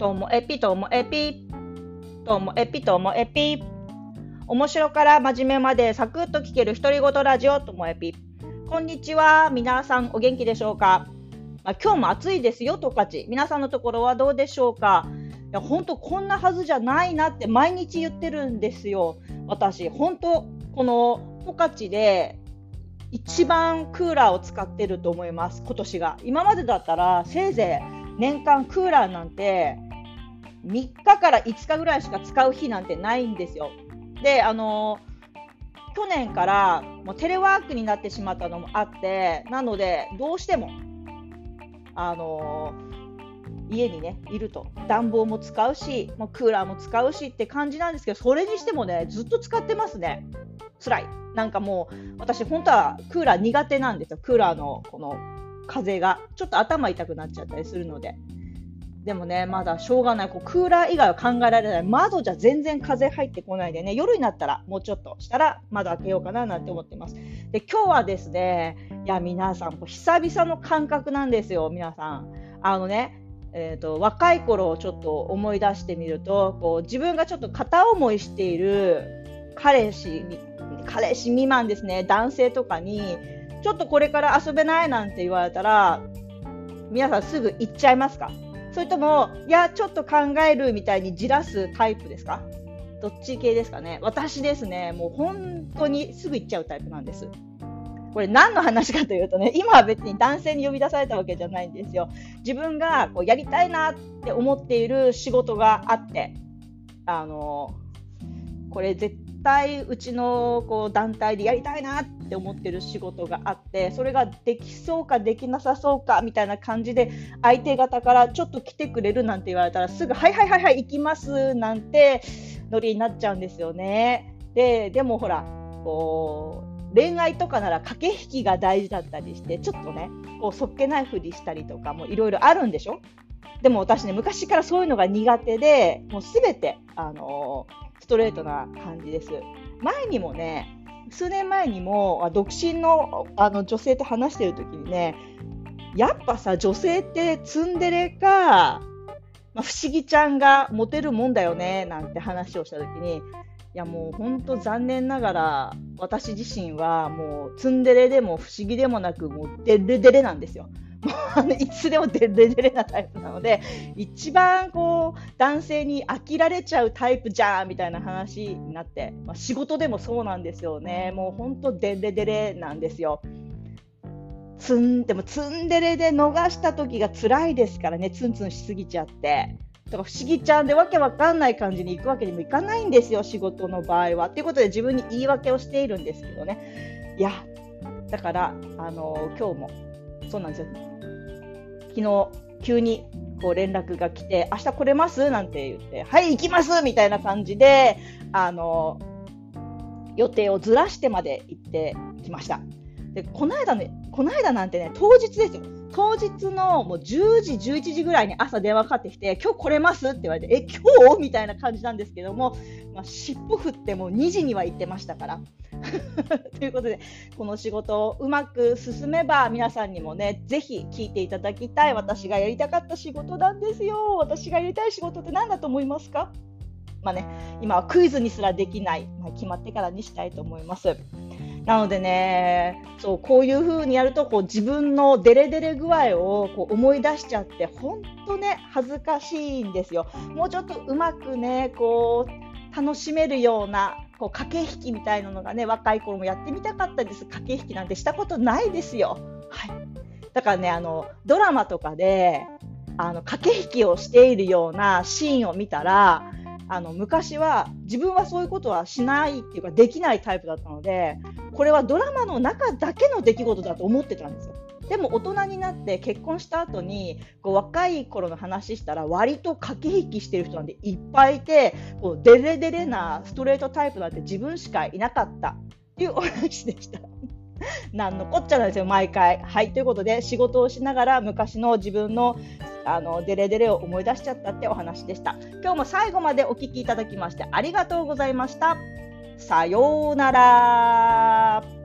ともえぴともえぴともえぴともえぴ、面白から真面目までサクッと聞ける独り言ラジオともえぴ。こんにちは、皆さんお元気でしょうか。今日も暑いですよ十勝、皆さんのところはどうでしょうか。いや本当こんなはずじゃないなって毎日言ってるんですよ。私本当この十勝で一番クーラーを使ってると思います、今年が。今までだったらせいぜい年間クーラーなんて3日から5日ぐらいしか使う日なんてないんですよ。で去年からもうテレワークになってしまったのもあって、なのでどうしても家にねいると暖房も使うしもうクーラーも使うしって感じなんですけど、それにしてもねずっと使ってますね。辛い。なんかもう私本当はクーラー苦手なんですよ。クーラーのこの風がちょっと頭痛くなっちゃったりするので。でもねまだしょうがない、こうクーラー以外は考えられない。窓じゃ全然風入ってこないでね、夜になったらもうちょっとしたら窓開けようかななんて思ってます。で今日はですね、いや皆さんこう久々の感覚なんですよ。皆さん若い頃をちょっと思い出してみると、こう自分がちょっと片思いしている彼氏未満ですね、男性とかにちょっとこれから遊べないなんて言われたら皆さんすぐ行っちゃいますか、それともいやちょっと考えるみたいにじらすタイプですか、どっち系ですかね。私ですねもう本当にすぐ行っちゃうタイプなんです。これ何の話かというとね、今は別に男性に呼び出されたわけじゃないんですよ。自分がこうやりたいなって思っている仕事があって、これ絶対うちのこう団体でやりたいなって思ってる仕事があって、それができそうかできなさそうかみたいな感じで相手方からちょっと来てくれるなんて言われたらすぐはいはいはいはい行きますなんてノリになっちゃうんですよね。でもほらこう恋愛とかなら駆け引きが大事だったりしてちょっとねこうそっけないふりしたりとかもいろいろあるんでしょ。でも私ね昔からそういうのが苦手で、もうすべてストレートな感じです。前にもね数年前にも独身の女性と話してる時にね、やっぱさ女性ってツンデレか、不思議ちゃんがモテるもんだよねなんて話をした時に、いやもう本当残念ながら私自身はもうツンデレでも不思議でもなくもうデレデレなんですよ。もういつでもデレデレなタイプなので、一番こう男性に飽きられちゃうタイプじゃんみたいな話になって、仕事でもそうなんですよね。もう本当デレデレなんですよ。でもツンデレで逃した時が辛いですからね、ツンツンしすぎちゃって。だから不思議ちゃんでわけわかんない感じに行くわけにもいかないんですよ、仕事の場合は。ということで自分に言い訳をしているんですけどね。いやだから今日もそうなんですよ。昨日急にこう連絡が来て明日来れますなんて言ってはい行きますみたいな感じで予定をずらしてまで行ってきました。でこの間なんてね当日ですよ。当日のもう10時11時ぐらいに朝電話かかってきて今日来れますって言われて今日みたいな感じなんですけども、尻尾振ってもう2時には行ってましたからということでこの仕事をうまく進めば皆さんにもねぜひ聞いていただきたい、私がやりたかった仕事なんですよ。私がやりたい仕事って何だと思いますか。今はクイズにすらできない、決まってからにしたいと思います。なのでねそうこういう風にやるとこう自分のデレデレ具合をこう思い出しちゃって本当ね恥ずかしいんですよ。もうちょっとうまくねこう楽しめるようなこう駆け引きみたいなのがね若い頃もやってみたかったです。駆け引きなんてしたことないですよ、はい、だからねドラマとかで駆け引きをしているようなシーンを見たら昔は自分はそういうことはしないっていうかできないタイプだったので、これはドラマの中だけの出来事だと思ってたんですよ。でも大人になって結婚した後にこう若い頃の話したら割と駆け引きしてる人なんていっぱいいて、こうデレデレなストレートタイプなんて自分しかいなかったっていうお話でしたなんのこっちゃなんですよ毎回。はいということで仕事をしながら昔の自分のデレデレを思い出しちゃったってお話でした。今日も最後までお聞きいただきましてありがとうございました。さようなら。